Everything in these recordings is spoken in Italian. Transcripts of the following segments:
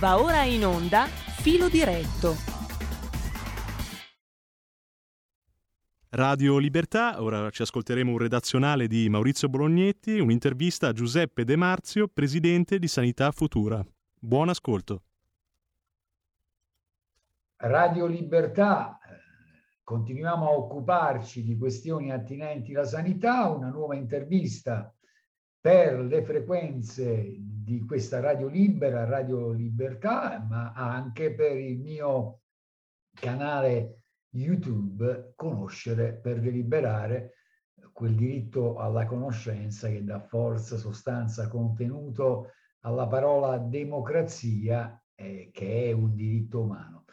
Va ora in onda Filo Diretto. Radio Libertà, ora ci ascolteremo un redazionale di Maurizio Bolognetti, un'intervista a Giuseppe De Marzio, presidente di Sanità Futura. Buon ascolto. Radio Libertà, continuiamo a occuparci di questioni attinenti alla sanità, una nuova intervista per le frequenze di questa Radio Libera, Radio Libertà, ma anche per il mio canale YouTube Conoscere per deliberare, quel diritto alla conoscenza che dà forza, sostanza, contenuto alla parola democrazia, che è un diritto umano.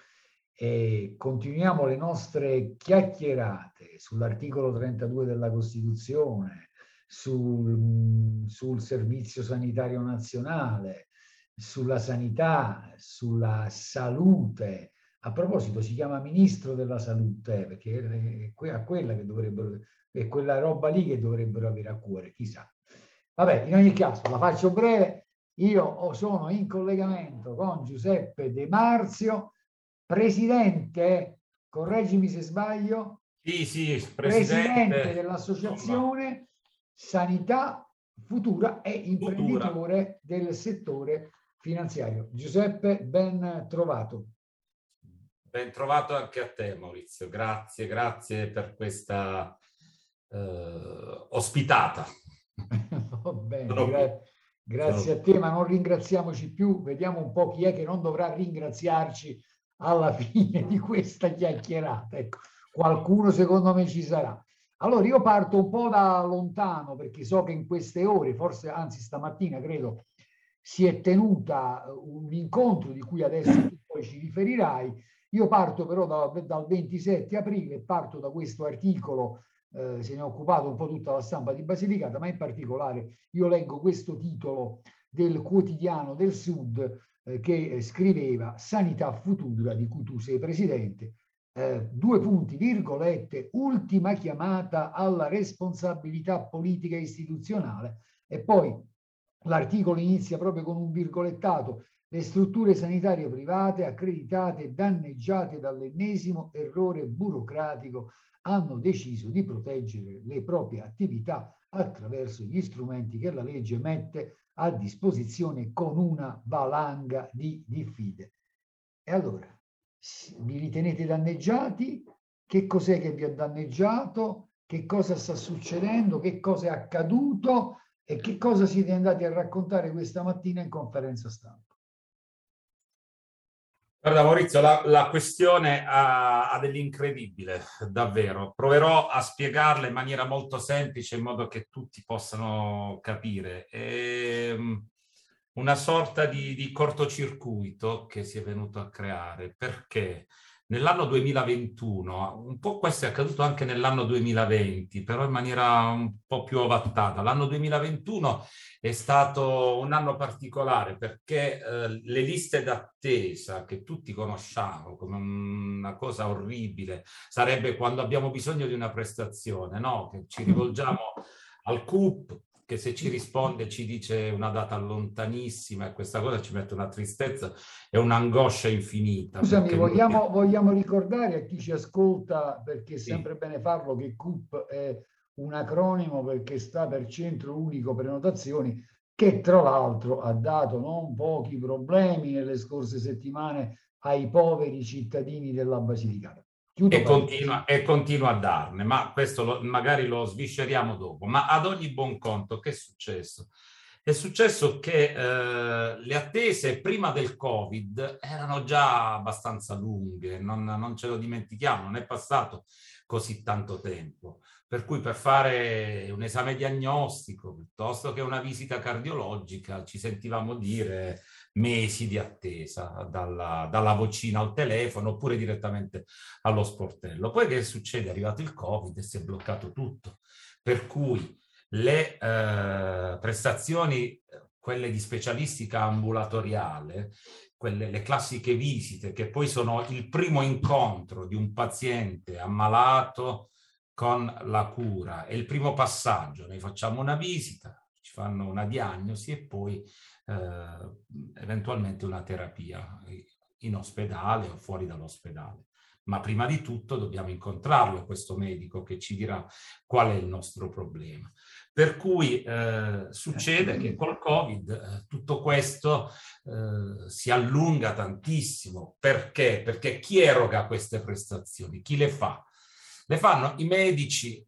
E continuiamo le nostre chiacchierate sull'articolo 32 della Costituzione, sul servizio sanitario nazionale, sulla sanità, sulla salute. A proposito, si chiama Ministro della Salute perché è quella che dovrebbero, è quella roba lì che dovrebbero avere a cuore, chissà. Vabbè, in ogni caso la faccio breve. Io sono in collegamento con Giuseppe De Marzio, presidente, correggimi se sbaglio, sì, presidente dell'associazione Sanità Futura e imprenditore del settore finanziario. Giuseppe, ben trovato. Ben trovato anche a te, Maurizio. Grazie per questa ospitata. Va bene, grazie a te, ma non ringraziamoci più. Vediamo un po' chi è che non dovrà ringraziarci alla fine di questa chiacchierata. Ecco, qualcuno secondo me ci sarà. Allora io parto un po' da lontano perché so che in queste ore, forse anzi stamattina credo, si è tenuta un incontro di cui adesso tu poi ci riferirai. Io parto però dal 27 aprile, parto da questo articolo, se ne è occupato un po' tutta la stampa di Basilicata, ma in particolare io leggo questo titolo del quotidiano del Sud che scriveva Sanità Futura, di cui tu sei presidente, : ultima chiamata alla responsabilità politica e istituzionale. E poi l'articolo inizia proprio con un virgolettato: le strutture sanitarie private accreditate danneggiate dall'ennesimo errore burocratico hanno deciso di proteggere le proprie attività attraverso gli strumenti che la legge mette a disposizione con una valanga di diffide. E allora, vi ritenete danneggiati? Che cos'è che vi ha danneggiato? Che cosa sta succedendo? Che cosa è accaduto? E che cosa siete andati a raccontare questa mattina in conferenza stampa? Guarda Maurizio, la questione ha dell'incredibile, davvero. Proverò a spiegarla in maniera molto semplice in modo che tutti possano capire. Una sorta di cortocircuito che si è venuto a creare, perché nell'anno 2021, un po' questo è accaduto anche nell'anno 2020, però in maniera un po' più ovattata. L'anno 2021 è stato un anno particolare perché le liste d'attesa che tutti conosciamo come una cosa orribile, sarebbe quando abbiamo bisogno di una prestazione, no? Che ci rivolgiamo al CUP, che se ci risponde ci dice una data lontanissima, e questa cosa ci mette una tristezza e un'angoscia infinita. Scusami, vogliamo ricordare a chi ci ascolta, perché è sempre bene farlo, che CUP è un acronimo perché sta per Centro Unico Prenotazioni, che tra l'altro ha dato non pochi problemi nelle scorse settimane ai poveri cittadini della Basilicata. E continua a darne, ma questo magari lo svisceriamo dopo. Ma ad ogni buon conto, che è successo? È successo che le attese prima del Covid erano già abbastanza lunghe, non ce lo dimentichiamo, non è passato così tanto tempo. Per cui per fare un esame diagnostico piuttosto che una visita cardiologica ci sentivamo dire mesi di attesa dalla vocina al telefono oppure direttamente allo sportello. Poi che succede? È arrivato il Covid e si è bloccato tutto, per cui le prestazioni, quelle di specialistica ambulatoriale, le classiche visite che poi sono il primo incontro di un paziente ammalato con la cura, è il primo passaggio, noi facciamo una visita, ci fanno una diagnosi e poi eventualmente una terapia in ospedale o fuori dall'ospedale. Ma prima di tutto dobbiamo incontrarlo, questo medico, che ci dirà qual è il nostro problema. Per cui succede che col Covid tutto questo si allunga tantissimo. Perché? Perché chi eroga queste prestazioni? Chi le fa? Le fanno i medici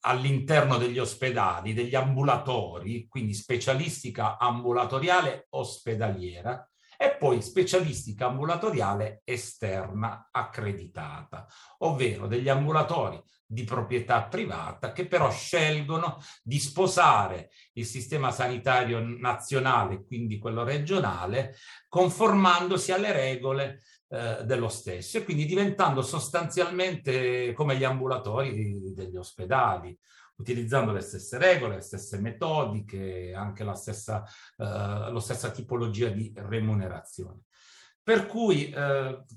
all'interno degli ospedali, degli ambulatori, quindi specialistica ambulatoriale ospedaliera, e poi specialistica ambulatoriale esterna accreditata, ovvero degli ambulatori di proprietà privata che però scelgono di sposare il sistema sanitario nazionale, quindi quello regionale, conformandosi alle regole dello stesso e quindi diventando sostanzialmente come gli ambulatori degli ospedali, utilizzando le stesse regole, le stesse metodiche, anche la stessa tipologia di remunerazione. Per cui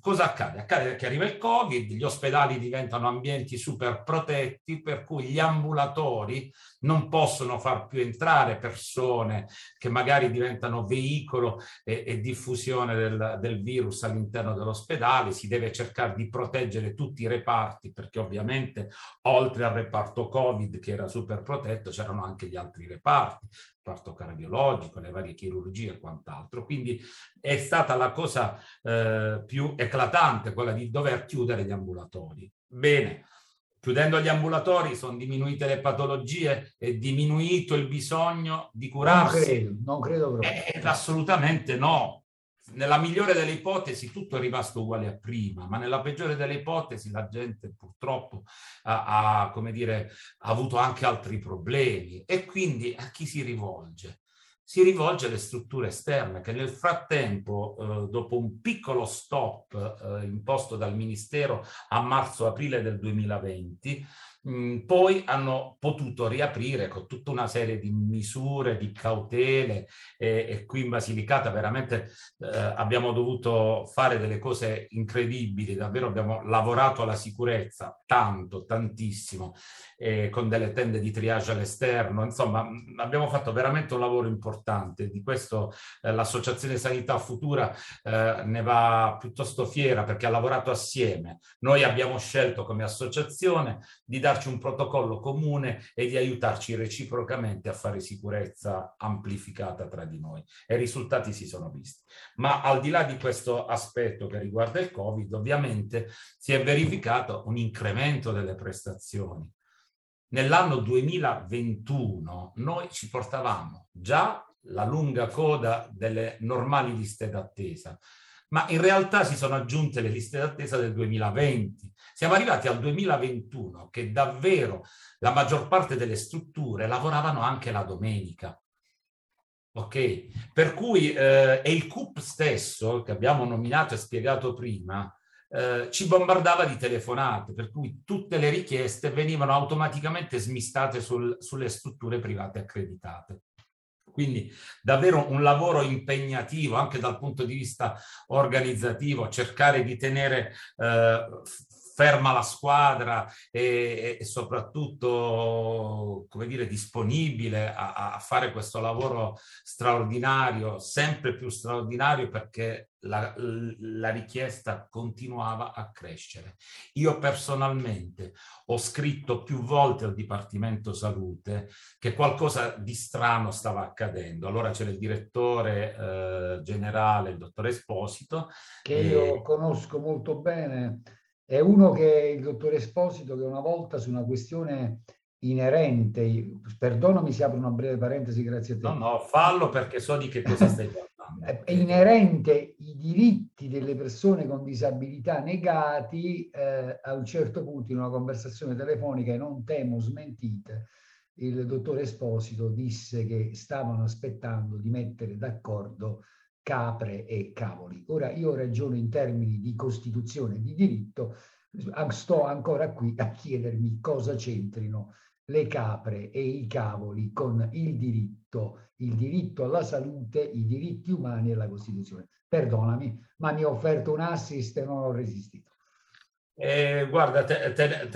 cosa accade? Accade che arriva il Covid, gli ospedali diventano ambienti super protetti, per cui gli ambulatori non possono far più entrare persone che magari diventano veicolo e diffusione del virus all'interno dell'ospedale. Si deve cercare di proteggere tutti i reparti, perché ovviamente oltre al reparto Covid, che era super protetto, c'erano anche gli altri reparti, parto cardiologico, le varie chirurgie e quant'altro. Quindi è stata la cosa più eclatante, quella di dover chiudere gli ambulatori. Bene, chiudendo gli ambulatori sono diminuite le patologie, è diminuito il bisogno di curarsi? Non credo proprio. Assolutamente no. Nella migliore delle ipotesi tutto è rimasto uguale a prima, ma nella peggiore delle ipotesi la gente purtroppo ha avuto anche altri problemi, e quindi a chi si rivolge? Si rivolge alle strutture esterne, che nel frattempo, dopo un piccolo stop imposto dal Ministero a marzo-aprile del 2020, poi hanno potuto riaprire con tutta una serie di misure, di cautele, e qui in Basilicata veramente abbiamo dovuto fare delle cose incredibili, davvero abbiamo lavorato alla sicurezza tantissimo, con delle tende di triage all'esterno, insomma abbiamo fatto veramente un lavoro importante. Di questo l'associazione Sanità Futura ne va piuttosto fiera, perché ha lavorato assieme. Noi abbiamo scelto come associazione di dare un protocollo comune e di aiutarci reciprocamente a fare sicurezza amplificata tra di noi, e i risultati si sono visti. Ma al di là di questo aspetto che riguarda il Covid, ovviamente si è verificato un incremento delle prestazioni. Nell'anno 2021 noi ci portavamo già la lunga coda delle normali liste d'attesa, ma in realtà si sono aggiunte le liste d'attesa del 2020. Siamo arrivati al 2021 che davvero la maggior parte delle strutture lavoravano anche la domenica. Ok? Per cui e il CUP stesso, che abbiamo nominato e spiegato prima, ci bombardava di telefonate, per cui tutte le richieste venivano automaticamente smistate sulle strutture private accreditate. Quindi davvero un lavoro impegnativo anche dal punto di vista organizzativo, cercare di tenere ferma la squadra e soprattutto, disponibile a fare questo lavoro straordinario, sempre più straordinario, perché la richiesta continuava a crescere. Io personalmente ho scritto più volte al Dipartimento Salute che qualcosa di strano stava accadendo. Allora c'era il direttore generale, il dottore Esposito, che io conosco molto bene. È uno che, il dottore Esposito, che una volta su una questione inerente, perdonami se apro una breve parentesi, grazie a te. No, fallo, perché so di che cosa stai parlando. È inerente i diritti delle persone con disabilità negati, a un certo punto in una conversazione telefonica, e non temo smentite, il dottore Esposito disse che stavano aspettando di mettere d'accordo capre e cavoli. Ora io ragiono in termini di Costituzione e di diritto, sto ancora qui a chiedermi cosa c'entrino le capre e i cavoli con il diritto alla salute, i diritti umani e la Costituzione. Perdonami, ma mi ho offerto un assist e non ho resistito. Guarda, te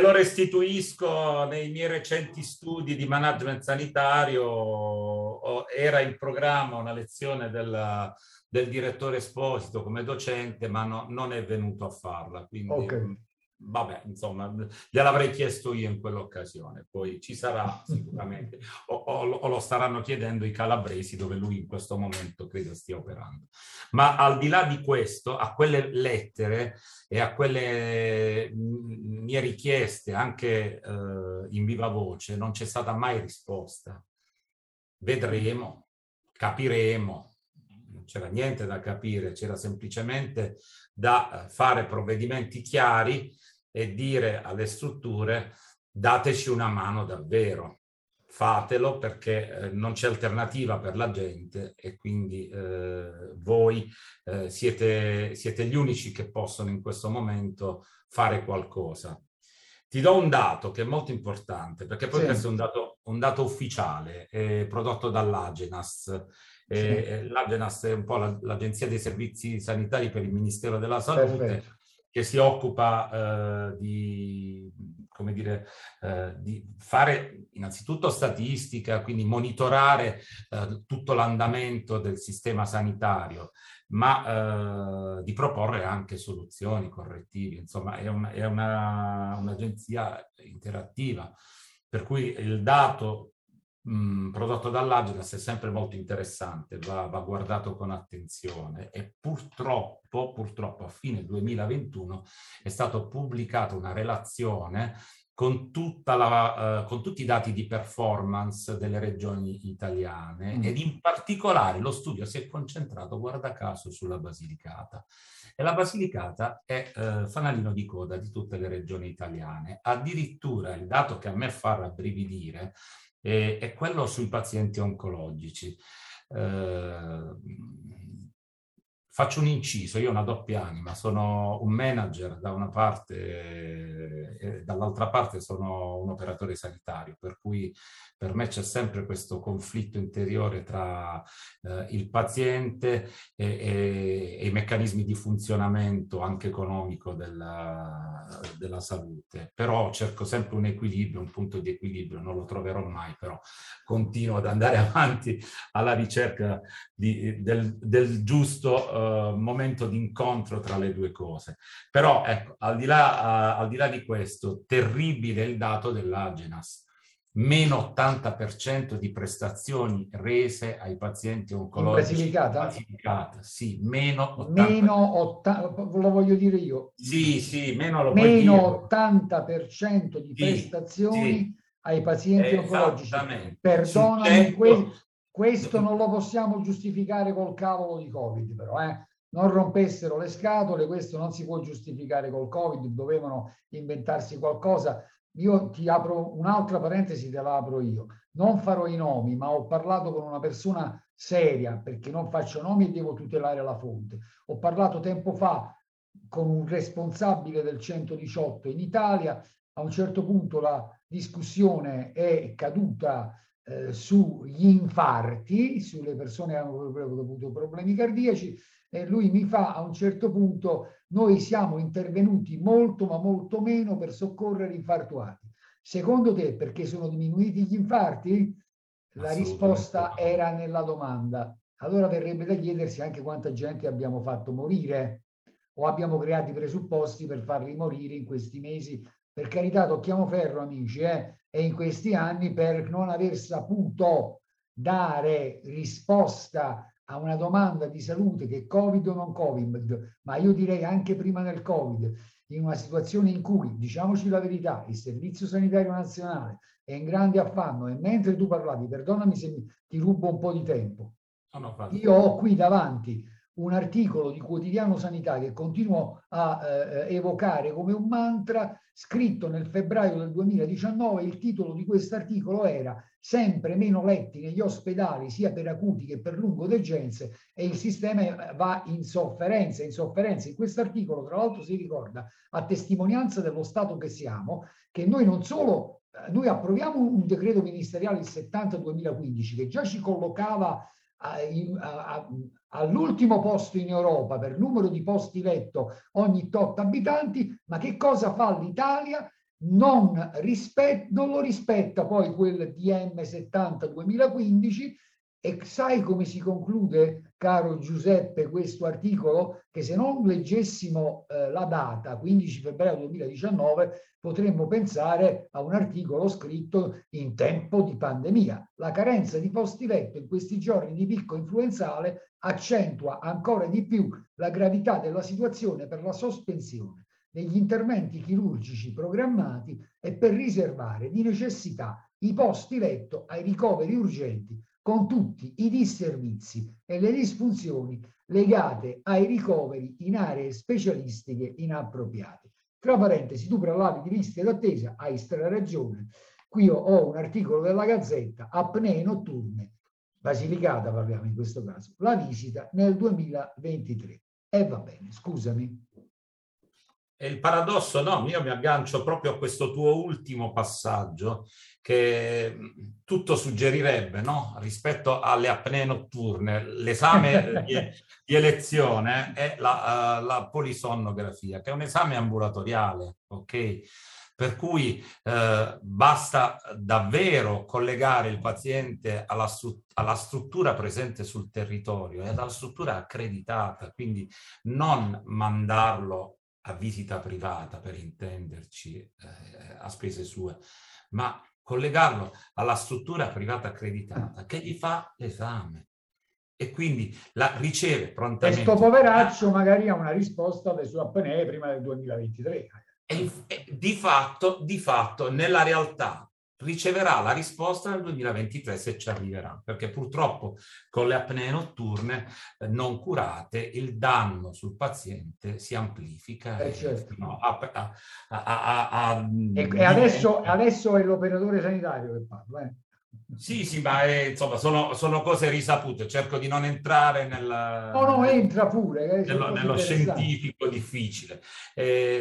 lo restituisco. Nei miei recenti studi di management sanitario era in programma una lezione del direttore Esposito come docente, ma no, non è venuto a farla, quindi okay. Vabbè, insomma, gliel'avrei chiesto io in quell'occasione, poi ci sarà sicuramente, o lo staranno chiedendo i calabresi, dove lui in questo momento credo stia operando. Ma al di là di questo, a quelle lettere e a quelle mie richieste, anche in viva voce, non c'è stata mai risposta. Vedremo, capiremo. Non c'era niente da capire, c'era semplicemente da fare provvedimenti chiari e dire alle strutture: dateci una mano davvero, fatelo, perché non c'è alternativa per la gente, e quindi voi siete gli unici che possono in questo momento fare qualcosa. Ti do un dato che è molto importante, perché poi sì. Questo è un dato ufficiale prodotto dall'Agenas. Sì. L'Agenas è un po' l'Agenzia dei Servizi Sanitari per il Ministero della Salute. Perfetto. Che si occupa di fare innanzitutto statistica, quindi monitorare tutto l'andamento del sistema sanitario, ma di proporre anche soluzioni correttive. Insomma, è un'agenzia interattiva, per cui il dato prodotto dall'Agenas è sempre molto interessante, va guardato con attenzione, e purtroppo a fine 2021 è stata pubblicata una relazione con tutti i dati di performance delle regioni italiane ed in particolare lo studio si è concentrato, guarda caso, sulla Basilicata, e la Basilicata è fanalino di coda di tutte le regioni italiane. Addirittura il dato che a me fa rabbrividire è quello sui pazienti oncologici. Faccio un inciso, io ho una doppia anima, sono un manager da una parte e dall'altra parte sono un operatore sanitario, per cui per me c'è sempre questo conflitto interiore tra il paziente e i meccanismi di funzionamento anche economico della salute. Però cerco sempre un equilibrio, un punto di equilibrio, non lo troverò mai, però continuo ad andare avanti alla ricerca del giusto momento d'incontro tra le due cose. Però ecco, al di là di questo, terribile il dato dell'Agenas: meno 80% di prestazioni rese ai pazienti oncologici. Basilicata? Sì, meno 80%. Lo voglio dire io. Sì, meno 80% di prestazioni ai pazienti oncologici. Perdonami, questo non lo possiamo giustificare col cavolo di Covid, però, non rompessero le scatole, questo non si può giustificare col Covid, dovevano inventarsi qualcosa. Io ti apro un'altra parentesi, te la apro io. Non farò i nomi, ma ho parlato con una persona seria, perché non faccio nomi e devo tutelare la fonte. Ho parlato tempo fa con un responsabile del 118 in Italia. A un certo punto la discussione è caduta sugli infarti, sulle persone che hanno avuto problemi cardiaci, e lui mi fa, a un certo punto: noi siamo intervenuti molto ma molto meno per soccorrere infartuati. Secondo te perché sono diminuiti gli infarti? La risposta era nella domanda. Allora verrebbe da chiedersi anche quanta gente abbiamo fatto morire, o abbiamo creato i presupposti per farli morire in questi mesi. Per carità, tocchiamo ferro, amici, e in questi anni, per non aver saputo dare risposta a una domanda di salute, che Covid o non Covid, ma io direi anche prima del Covid, in una situazione in cui, diciamoci la verità, il Servizio Sanitario Nazionale è in grande affanno, e mentre tu parlavi, perdonami se ti rubo un po' di tempo, io ho qui davanti un articolo di Quotidiano Sanità che continuo a evocare come un mantra, scritto nel febbraio del 2019. Il titolo di questo articolo era: sempre meno letti negli ospedali, sia per acuti che per lungodegenze, e il sistema va in sofferenza, in sofferenza. In questo articolo, tra l'altro, si ricorda, a testimonianza dello stato che siamo, che noi non solo, noi approviamo un decreto ministeriale, il 70 2015, che già ci collocava all'ultimo posto in Europa per numero di posti letto ogni tot abitanti, ma che cosa fa l'Italia? Non lo rispetta poi quel DM 70 2015. E sai come si conclude, caro Giuseppe, questo articolo? Che se non leggessimo la data, 15 febbraio 2019, potremmo pensare a un articolo scritto in tempo di pandemia. La carenza di posti letto in questi giorni di picco influenzale accentua ancora di più la gravità della situazione per la sospensione degli interventi chirurgici programmati e per riservare di necessità i posti letto ai ricoveri urgenti, con tutti i disservizi e le disfunzioni legate ai ricoveri in aree specialistiche inappropriate. Tra parentesi, tu parlavi di liste d'attesa, hai straragione. Qui io ho un articolo della Gazzetta, apnee notturne, Basilicata parliamo in questo caso, la visita nel 2023. E va bene, scusami. E il paradosso, no, io mi aggancio proprio a questo tuo ultimo passaggio, che tutto suggerirebbe, no, rispetto alle apnee notturne, l'esame di elezione è la polisonnografia, che è un esame ambulatoriale, ok? Per cui basta davvero collegare il paziente alla struttura presente sul territorio e alla struttura accreditata, quindi non mandarlo a visita privata, per intenderci, a spese sue, ma collegarlo alla struttura privata accreditata che gli fa l'esame e quindi la riceve prontamente. Questo poveraccio magari ha una risposta alle sue apnee prima del 2023. E di fatto, nella realtà, riceverà la risposta nel 2023 se ci arriverà, perché purtroppo con le apnee notturne non curate il danno sul paziente si amplifica. Certo. Adesso è l'operatore sanitario che parla. Sì, ma insomma sono cose risapute, cerco di non entrare entra pure. Nello scientifico difficile.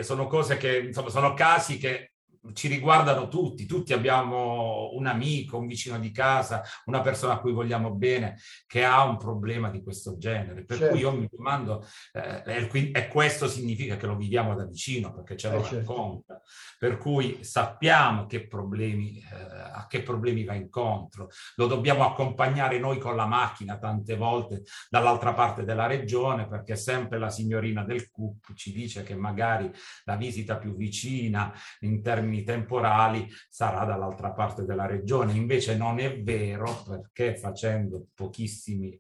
Sono cose che, insomma, sono casi che ci riguardano tutti abbiamo un amico, un vicino di casa, una persona a cui vogliamo bene che ha un problema di questo genere, per certo. Cui io mi domando, e questo significa che lo viviamo da vicino, perché ce lo racconta, certo. Per cui sappiamo a che problemi va incontro, lo dobbiamo accompagnare noi con la macchina tante volte dall'altra parte della regione, perché sempre la signorina del CUP ci dice che magari la visita più vicina in termini temporali sarà dall'altra parte della regione, invece non è vero, perché facendo pochissime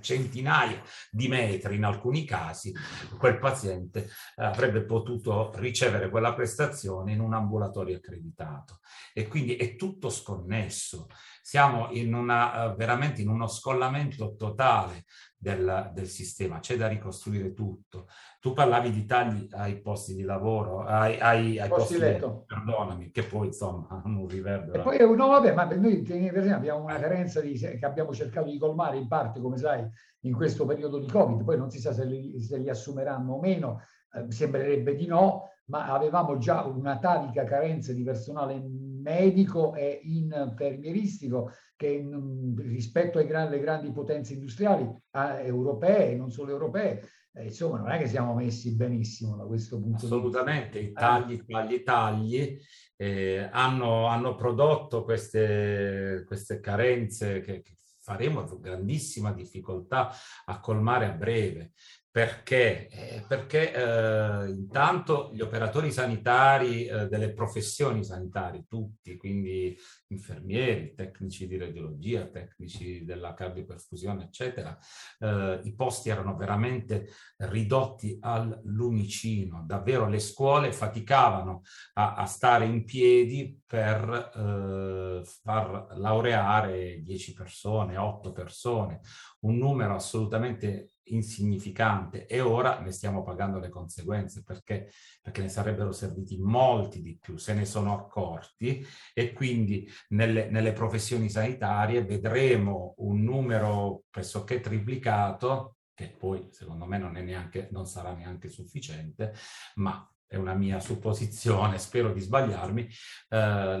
centinaia di metri in alcuni casi quel paziente avrebbe potuto ricevere quella prestazione in un ambulatorio accreditato, e quindi è tutto sconnesso. Siamo veramente in uno scollamento totale del sistema, c'è da ricostruire tutto. Tu parlavi di tagli ai posti di lavoro, ai posti letto, perdonami, che poi insomma non riverbera. E poi ma noi per esempio abbiamo una carenza che abbiamo cercato di colmare in parte, come sai, in questo periodo di Covid, poi non si sa se li assumeranno o meno, sembrerebbe di no, ma avevamo già un'atavica carenza di personale medico e infermieristico che rispetto alle grandi potenze industriali europee, non solo europee, insomma non è che siamo messi benissimo da questo punto di vista. Assolutamente, i tagli hanno prodotto queste carenze che faremo grandissima difficoltà a colmare a breve. Perché? Perché intanto gli operatori sanitari delle professioni sanitarie, tutti, quindi infermieri, tecnici di radiologia, tecnici della cardioperfusione, eccetera, i posti erano veramente ridotti al lumicino. Davvero le scuole faticavano a stare in piedi per far laureare 10 persone, 8 persone, un numero assolutamente insignificante, e ora ne stiamo pagando le conseguenze perché ne sarebbero serviti molti di più, se ne sono accorti, e quindi nelle professioni sanitarie vedremo un numero pressoché triplicato, che poi secondo me non sarà neanche sufficiente, ma è una mia supposizione, spero di sbagliarmi,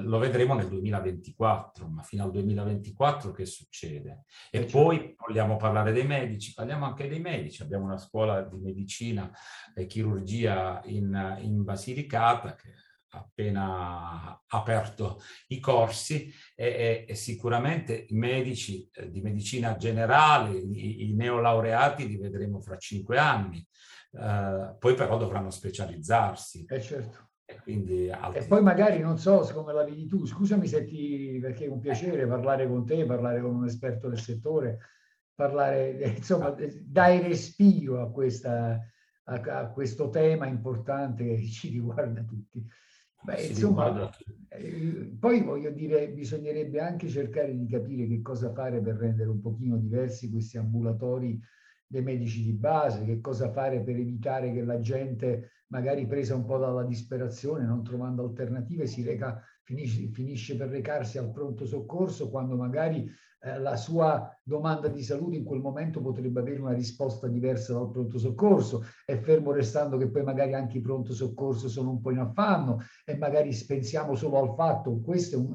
lo vedremo nel 2024, ma fino al 2024 che succede? E poi vogliamo parlare dei medici, parliamo anche dei medici, abbiamo una scuola di medicina e chirurgia in Basilicata che ha appena aperto i corsi e sicuramente i medici di medicina generale, i neolaureati li vedremo fra 5 anni. Poi però dovranno specializzarsi, certo. E quindi altri... E poi magari, non so come la vedi tu, scusami se ti, perché è un piacere parlare con te, parlare con un esperto del settore, parlare, insomma, dai respiro a questo tema importante che ci riguarda tutti. Beh, insomma, poi voglio dire, bisognerebbe anche cercare di capire che cosa fare per rendere un pochino diversi questi ambulatori dei medici di base, che cosa fare per evitare che la gente, magari presa un po' dalla disperazione, non trovando alternative, finisce per recarsi al pronto soccorso, quando magari la sua domanda di salute in quel momento potrebbe avere una risposta diversa dal pronto soccorso, e fermo restando che poi magari anche i pronto soccorso sono un po' in affanno, e magari pensiamo solo al fatto, questo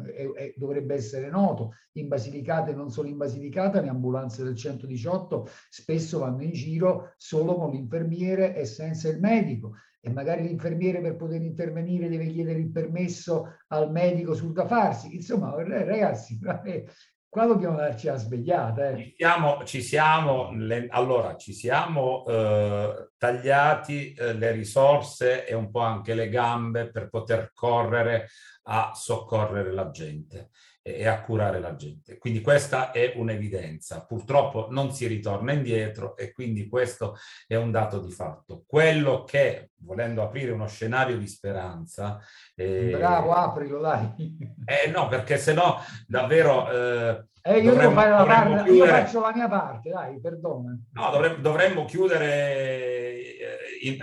dovrebbe essere noto, in Basilicata e non solo in Basilicata, le ambulanze del 118 spesso vanno in giro solo con l'infermiere e senza il medico, e magari l'infermiere per poter intervenire deve chiedere il permesso al medico sul da farsi. Insomma, ragazzi, qua dobbiamo darci la svegliata. Ci siamo tagliati le risorse e un po' anche le gambe per poter correre a soccorrere la gente e a curare la gente. Quindi questa è un'evidenza. Purtroppo non si ritorna indietro e quindi questo è un dato di fatto. Quello che, volendo aprire uno scenario di speranza... Bravo, aprilo, dai! No, perché sennò davvero... io faccio la mia parte, dai, perdona. No, dovremmo chiudere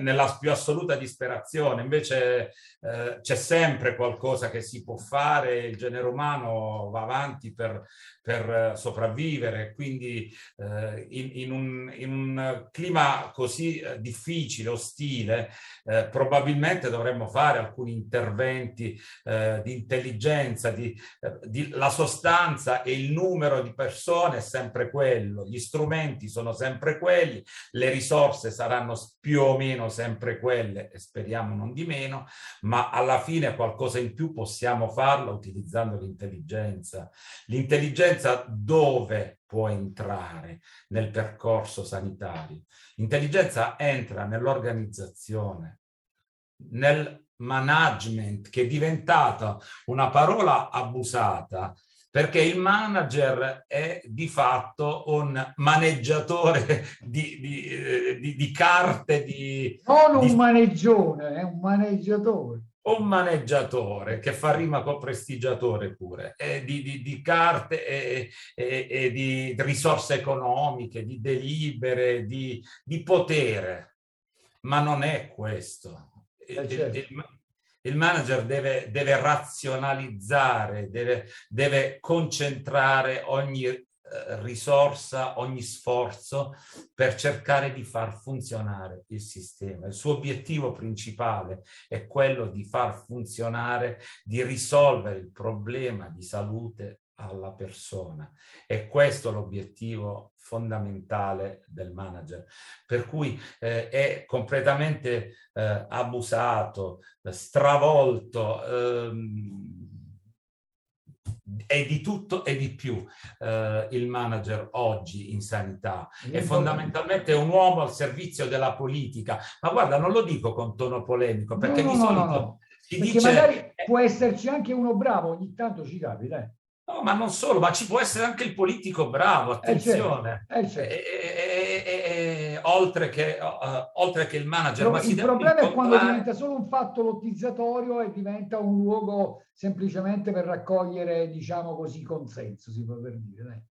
nella più assoluta disperazione. Invece c'è sempre qualcosa che si può fare, il genere umano va avanti per sopravvivere, quindi in un clima così difficile, ostile, probabilmente dovremmo fare alcuni interventi di intelligenza, la sostanza e il numero di persone è sempre quello, gli strumenti sono sempre quelli, le risorse saranno più o meno sempre quelle, e speriamo non di meno, ma alla fine qualcosa in più possiamo farlo utilizzando l'intelligenza. L'intelligenza dove può entrare nel percorso sanitario? L'intelligenza entra nell'organizzazione, nel management, che è diventata una parola abusata, perché il manager è di fatto un maneggiatore di carte, di... Non un maneggione, è un maneggiatore. Un maneggiatore, che fa rima con prestigiatore pure, di carte e di risorse economiche, di delibere, di potere. Ma non è questo. Certo. Il manager deve razionalizzare, deve concentrare ogni risorsa, ogni sforzo per cercare di far funzionare il sistema. Il suo obiettivo principale è quello di far funzionare, di risolvere il problema di salute alla persona. E questo è l'obiettivo fondamentale del manager, per cui è completamente abusato, stravolto, è di tutto e di più il manager oggi in sanità. È fondamentalmente un uomo al servizio della politica, ma guarda, non lo dico con tono polemico, perché di solito si perché dice... Magari può esserci anche uno bravo, ogni tanto ci capita, No, ma non solo, ma ci può essere anche il politico bravo, attenzione, certo. Oltre che il manager. Però, ma il problema è quando diventa solo un fatto lottizzatorio e diventa un luogo semplicemente per raccogliere, diciamo così, consenso, si può per dire, dai.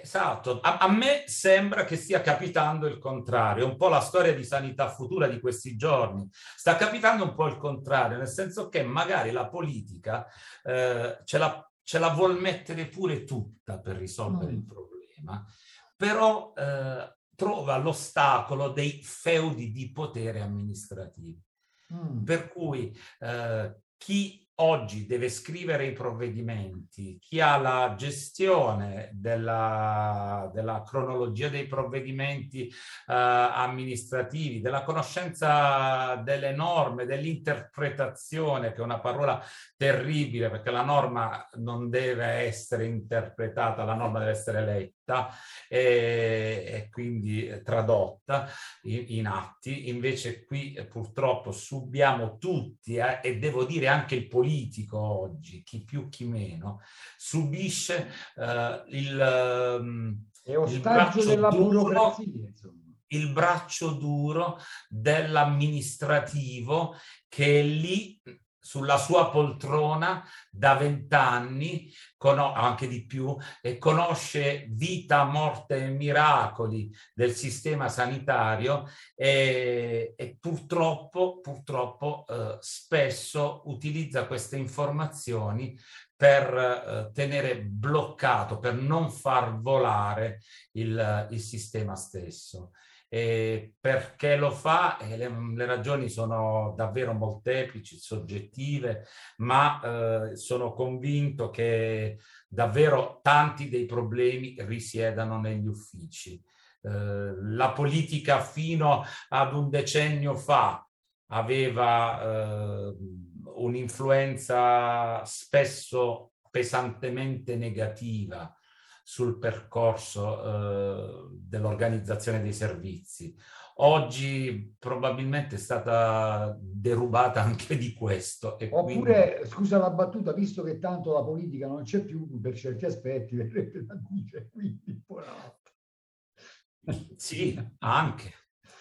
Esatto, a me sembra che stia capitando il contrario, un po' la storia di Sanità Futura di questi giorni, sta capitando un po' il contrario, nel senso che magari la politica ce la vuol mettere pure tutta per risolvere il problema, però trova l'ostacolo dei feudi di potere amministrativi. Per cui chi oggi deve scrivere i provvedimenti, chi ha la gestione della cronologia dei provvedimenti amministrativi, della conoscenza delle norme, dell'interpretazione, che è una parola terribile perché la norma non deve essere interpretata, la norma deve essere letta e quindi tradotta in atti. Invece qui purtroppo subiamo tutti, e devo dire anche il politico oggi, chi più chi meno, subisce il braccio della burocrazia, il braccio duro dell'amministrativo che è lì sulla sua poltrona da 20 anni, anche di più, e conosce vita, morte e miracoli del sistema sanitario e purtroppo spesso utilizza queste informazioni per tenere bloccato, per non far volare il sistema stesso. E perché lo fa? Le ragioni sono davvero molteplici, soggettive, ma sono convinto che davvero tanti dei problemi risiedano negli uffici. La politica fino ad un decennio fa aveva un'influenza spesso pesantemente negativa sul percorso dell'organizzazione dei servizi. Oggi probabilmente è stata derubata anche di questo. E oppure, quindi, scusa la battuta, visto che tanto la politica non c'è più, per certi aspetti verrebbe da dire, quindi sì, anche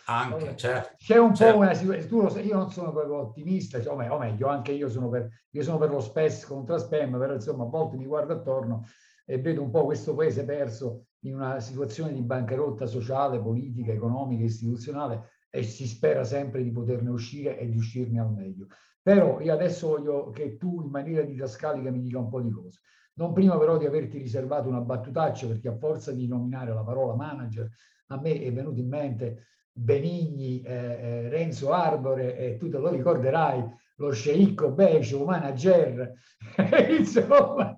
allora, certo. C'è un certo. Po' una situazione, tu lo sai, io non sono proprio ottimista, cioè, o meglio, anche io sono per lo spes contro spam, però insomma a volte mi guardo attorno e vedo un po' questo paese perso in una situazione di bancarotta sociale, politica, economica, istituzionale, e si spera sempre di poterne uscire e di uscirne al meglio. Però io adesso voglio che tu in maniera didascalica mi dica un po' di cose. Non prima però di averti riservato una battutaccia, perché a forza di nominare la parola manager, a me è venuto in mente Benigni, Renzo Arbore, e tu te lo ricorderai, lo sceicco becio, manager, insomma...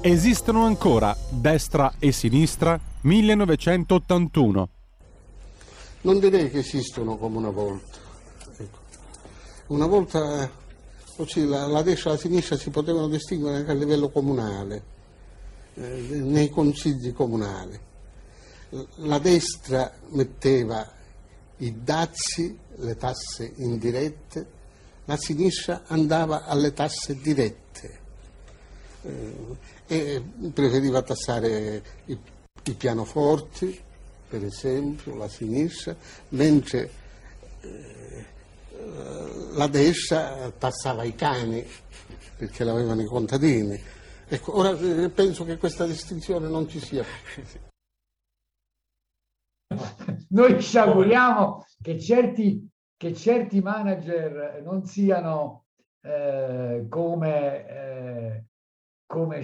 esistono ancora destra e sinistra, 1981. Non direi che esistono come una volta. Ecco. Una volta così, la destra e la sinistra si potevano distinguere anche a livello comunale, nei consigli comunali. La destra metteva i dazi, le tasse indirette, la sinistra andava alle tasse dirette. E preferiva tassare i pianoforti, per esempio, la sinistra, mentre la destra tassava i cani, perché l'avevano i contadini. Ecco, ora penso che questa distinzione non ci sia. Noi ci auguriamo che certi manager non siano come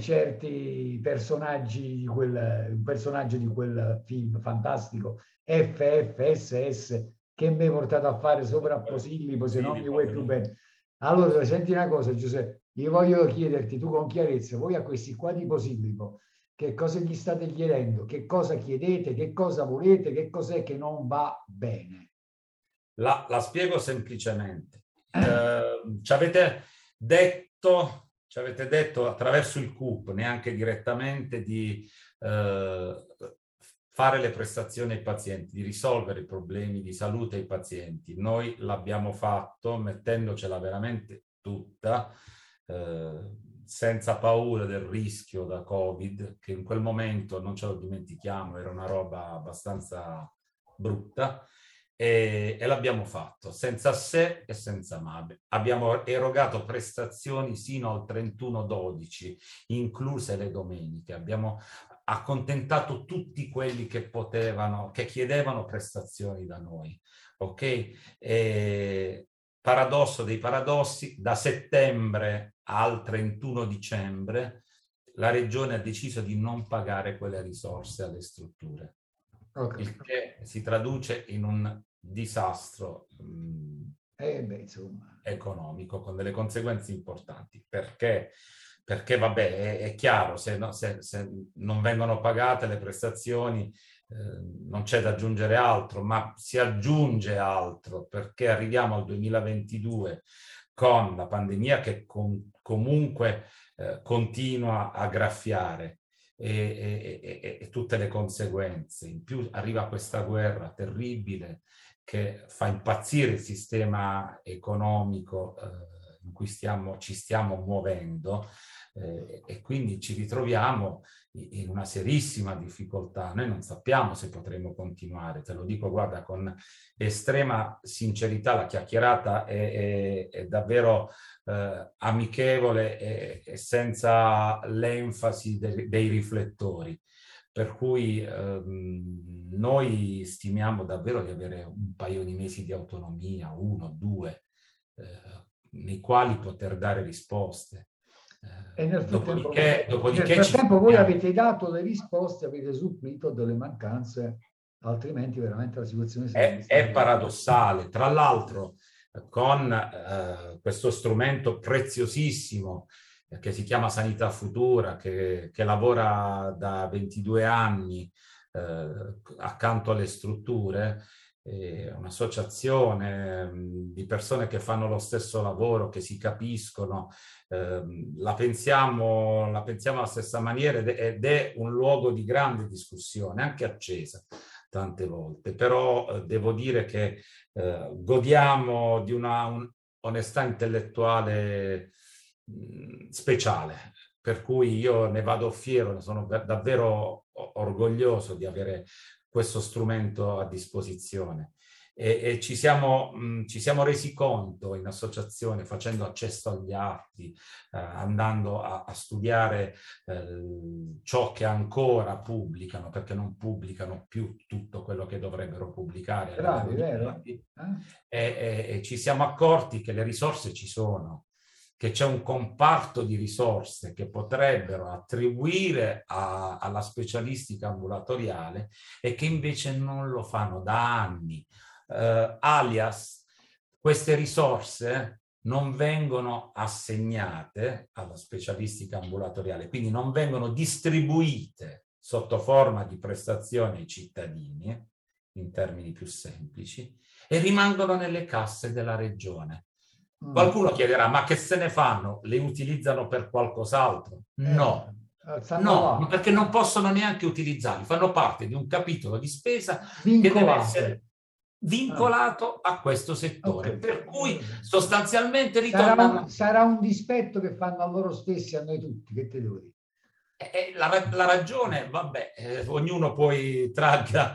certi personaggi di quel film fantastico FFSS, che mi hai portato a fare sopra Posillipo, se non mi vuoi più bene. Allora senti una cosa, Giuseppe, io voglio chiederti tu con chiarezza, voi a questi qua di Posillipo che cosa gli state chiedendo, che cosa chiedete, che cosa volete, che cos'è che non va bene? La spiego semplicemente. Ci avete detto attraverso il CUP, neanche direttamente, di fare le prestazioni ai pazienti, di risolvere i problemi di salute ai pazienti. Noi l'abbiamo fatto mettendocela veramente tutta, senza paura del rischio da Covid, che in quel momento, non ce lo dimentichiamo, era una roba abbastanza brutta, e l'abbiamo fatto senza se e senza mabe. Abbiamo erogato prestazioni sino al 31/12, incluse le domeniche. Abbiamo accontentato tutti quelli che potevano, che chiedevano prestazioni da noi. Ok? Paradosso dei paradossi, da settembre al 31 dicembre la Regione ha deciso di non pagare quelle risorse alle strutture. Okay. Il che si traduce in un disastro economico, con delle conseguenze importanti, perché vabbè, è chiaro, se non vengono pagate le prestazioni non c'è da aggiungere altro, ma si aggiunge altro, perché arriviamo al 2022 con la pandemia che comunque continua a graffiare, e tutte le conseguenze. In più arriva questa guerra terribile che fa impazzire il sistema economico in cui ci stiamo muovendo, e quindi ci ritroviamo in una serissima difficoltà. Noi non sappiamo se potremo continuare, te lo dico, guarda, con estrema sincerità. La chiacchierata è davvero amichevole e senza l'enfasi dei riflettori, per cui noi stimiamo davvero di avere un paio di mesi di autonomia, 1, 2, nei quali poter dare risposte. E nel frattempo, voi avete dato le risposte, avete supplito delle mancanze, altrimenti veramente la situazione è paradossale. Tra l'altro, con questo strumento preziosissimo che si chiama Sanità Futura, che lavora da 22 anni accanto alle strutture, un'associazione di persone che fanno lo stesso lavoro, che si capiscono, la pensiamo alla stessa maniera, ed è un luogo di grande discussione, anche accesa tante volte, però devo dire che godiamo di una onestà intellettuale speciale, per cui io ne vado fiero, ne sono davvero orgoglioso di avere questo strumento a disposizione, e ci siamo resi conto in associazione, facendo accesso agli atti, andando a studiare ciò che ancora pubblicano, perché non pubblicano più tutto quello che dovrebbero pubblicare. Bravi, vero? E ci siamo accorti che le risorse ci sono, che c'è un comparto di risorse che potrebbero attribuire alla specialistica ambulatoriale e che invece non lo fanno da anni. Alias, queste risorse non vengono assegnate alla specialistica ambulatoriale, quindi non vengono distribuite sotto forma di prestazioni ai cittadini, in termini più semplici, e rimangono nelle casse della Regione. Qualcuno chiederà, ma che se ne fanno? Le utilizzano per qualcos'altro? No, perché non possono neanche utilizzarli, fanno parte di un capitolo di spesa vincolato, che deve essere vincolato a questo settore, okay. Per cui sostanzialmente ritornano... Sarà un dispetto che fanno a loro stessi, a noi tutti, che te devo dire? La ragione, vabbè, ognuno poi tragga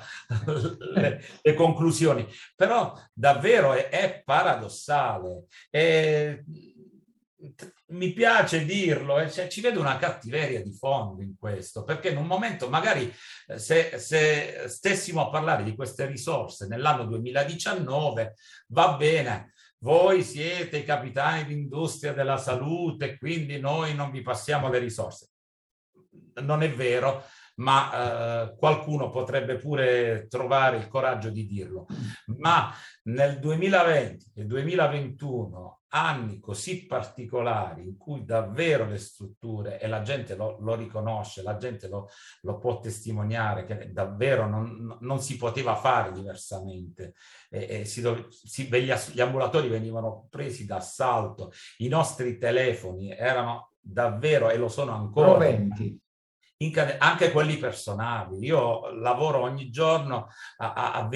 le conclusioni, però davvero è paradossale. Mi piace dirlo, cioè, ci vedo una cattiveria di fondo in questo, perché in un momento, magari se stessimo a parlare di queste risorse nell'anno 2019, va bene, voi siete i capitani d'industria della salute, quindi noi non vi passiamo le risorse. Non è vero, ma qualcuno potrebbe pure trovare il coraggio di dirlo. Ma nel 2020 e 2021, anni così particolari in cui davvero le strutture, e la gente lo riconosce, la gente lo può testimoniare, che davvero non si poteva fare diversamente. Gli ambulatori venivano presi d'assalto, i nostri telefoni erano davvero, e lo sono ancora, anche quelli personali. Io lavoro ogni giorno a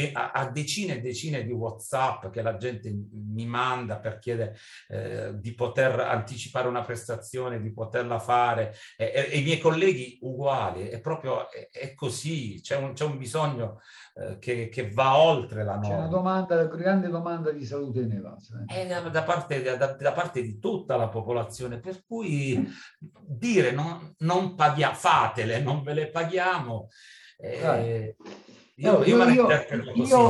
decine e decine di WhatsApp che la gente mi manda per chiedere di poter anticipare una prestazione, di poterla fare, e i miei colleghi uguali. È proprio è così, c'è un bisogno che va oltre la norma. C'è una domanda, una grande domanda di salute inevasa. Da parte di tutta la popolazione, per cui dire non paghiamo, fatele, non ve le paghiamo.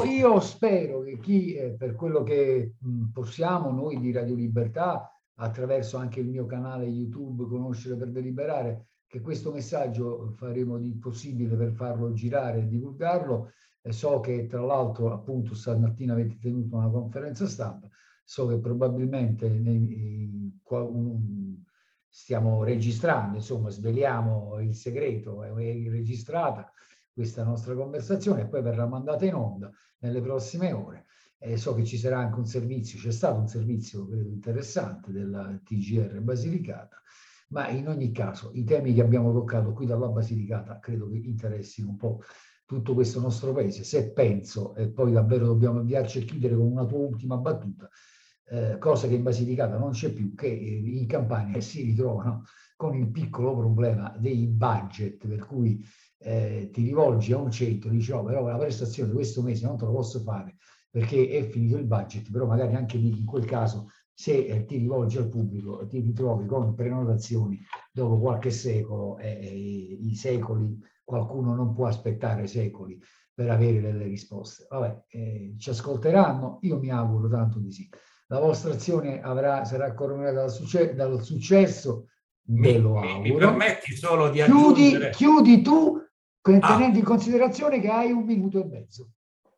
Io spero che chi, per quello che possiamo, noi di Radio Libertà, attraverso anche il mio canale YouTube Conoscere per deliberare, che questo messaggio faremo il possibile per farlo girare e divulgarlo. So che tra l'altro appunto stamattina avete tenuto una conferenza stampa, so che probabilmente stiamo registrando, insomma sveliamo il segreto, è registrata questa nostra conversazione e poi verrà mandata in onda nelle prossime ore. So che ci sarà anche un servizio, c'è stato un servizio interessante della TGR Basilicata, ma in ogni caso i temi che abbiamo toccato qui dalla Basilicata credo che interessino un po' tutto questo nostro paese. Se penso, e poi davvero dobbiamo avviarci a chiudere con una tua ultima battuta, cosa che in Basilicata non c'è più, che in Campania si ritrovano con il piccolo problema dei budget, per cui ti rivolgi a un centro e dici no, però la prestazione di questo mese non te lo posso fare perché è finito il budget, però magari anche in quel caso, se ti rivolgi al pubblico, ti ritrovi con prenotazioni dopo qualche secolo, i secoli, qualcuno non può aspettare secoli per avere delle risposte. Vabbè, ci ascolteranno, io mi auguro tanto di sì. La vostra azione sarà coronata dal successo, me lo auguro. Mi permetti solo di aggiungere... Chiudi tu, tenendo in considerazione che hai 1 minuto e mezzo.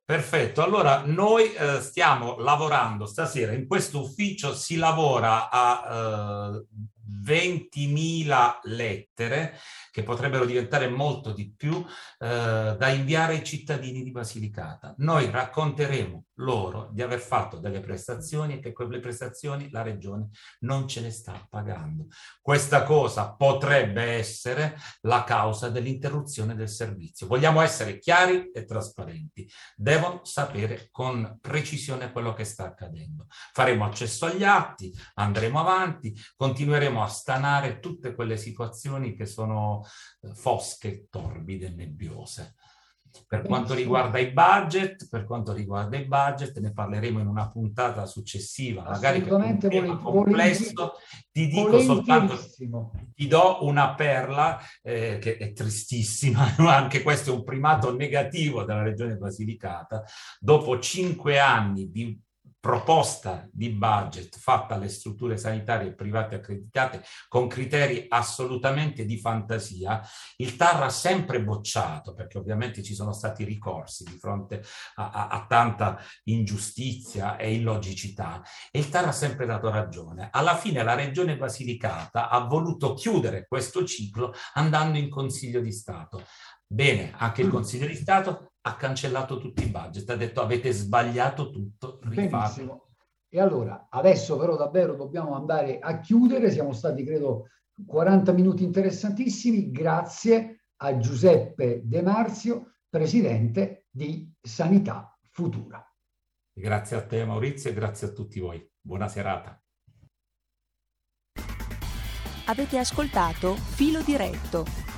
Perfetto, allora noi stiamo lavorando stasera, in questo ufficio si lavora a 20.000 lettere, che potrebbero diventare molto di più, da inviare ai cittadini di Basilicata. Noi racconteremo loro di aver fatto delle prestazioni e che quelle prestazioni la Regione non ce le sta pagando. Questa cosa potrebbe essere la causa dell'interruzione del servizio. Vogliamo essere chiari e trasparenti. Devono sapere con precisione quello che sta accadendo. Faremo accesso agli atti, andremo avanti, continueremo a stanare tutte quelle situazioni che sono fosche, torbide, nebbiose. Per quanto riguarda i budget, ne parleremo in una puntata successiva, magari per un tema complesso. Ti dico soltanto, ti do una perla che è tristissima, ma anche questo è un primato negativo della Regione Basilicata. Dopo 5 anni di proposta di budget fatta alle strutture sanitarie private accreditate con criteri assolutamente di fantasia, il TAR ha sempre bocciato, perché ovviamente ci sono stati ricorsi di fronte a tanta ingiustizia e illogicità, e il TAR ha sempre dato ragione. Alla fine la Regione Basilicata ha voluto chiudere questo ciclo andando in Consiglio di Stato. Bene, anche il Consiglio di Stato ha cancellato tutti i budget, ha detto avete sbagliato tutto, rifatelo. E allora, adesso però davvero dobbiamo andare a chiudere, siamo stati credo 40 minuti interessantissimi, grazie a Giuseppe De Marzio, presidente di Sanità Futura. Grazie a te Maurizio e grazie a tutti voi, buona serata. Avete ascoltato Filo Diretto.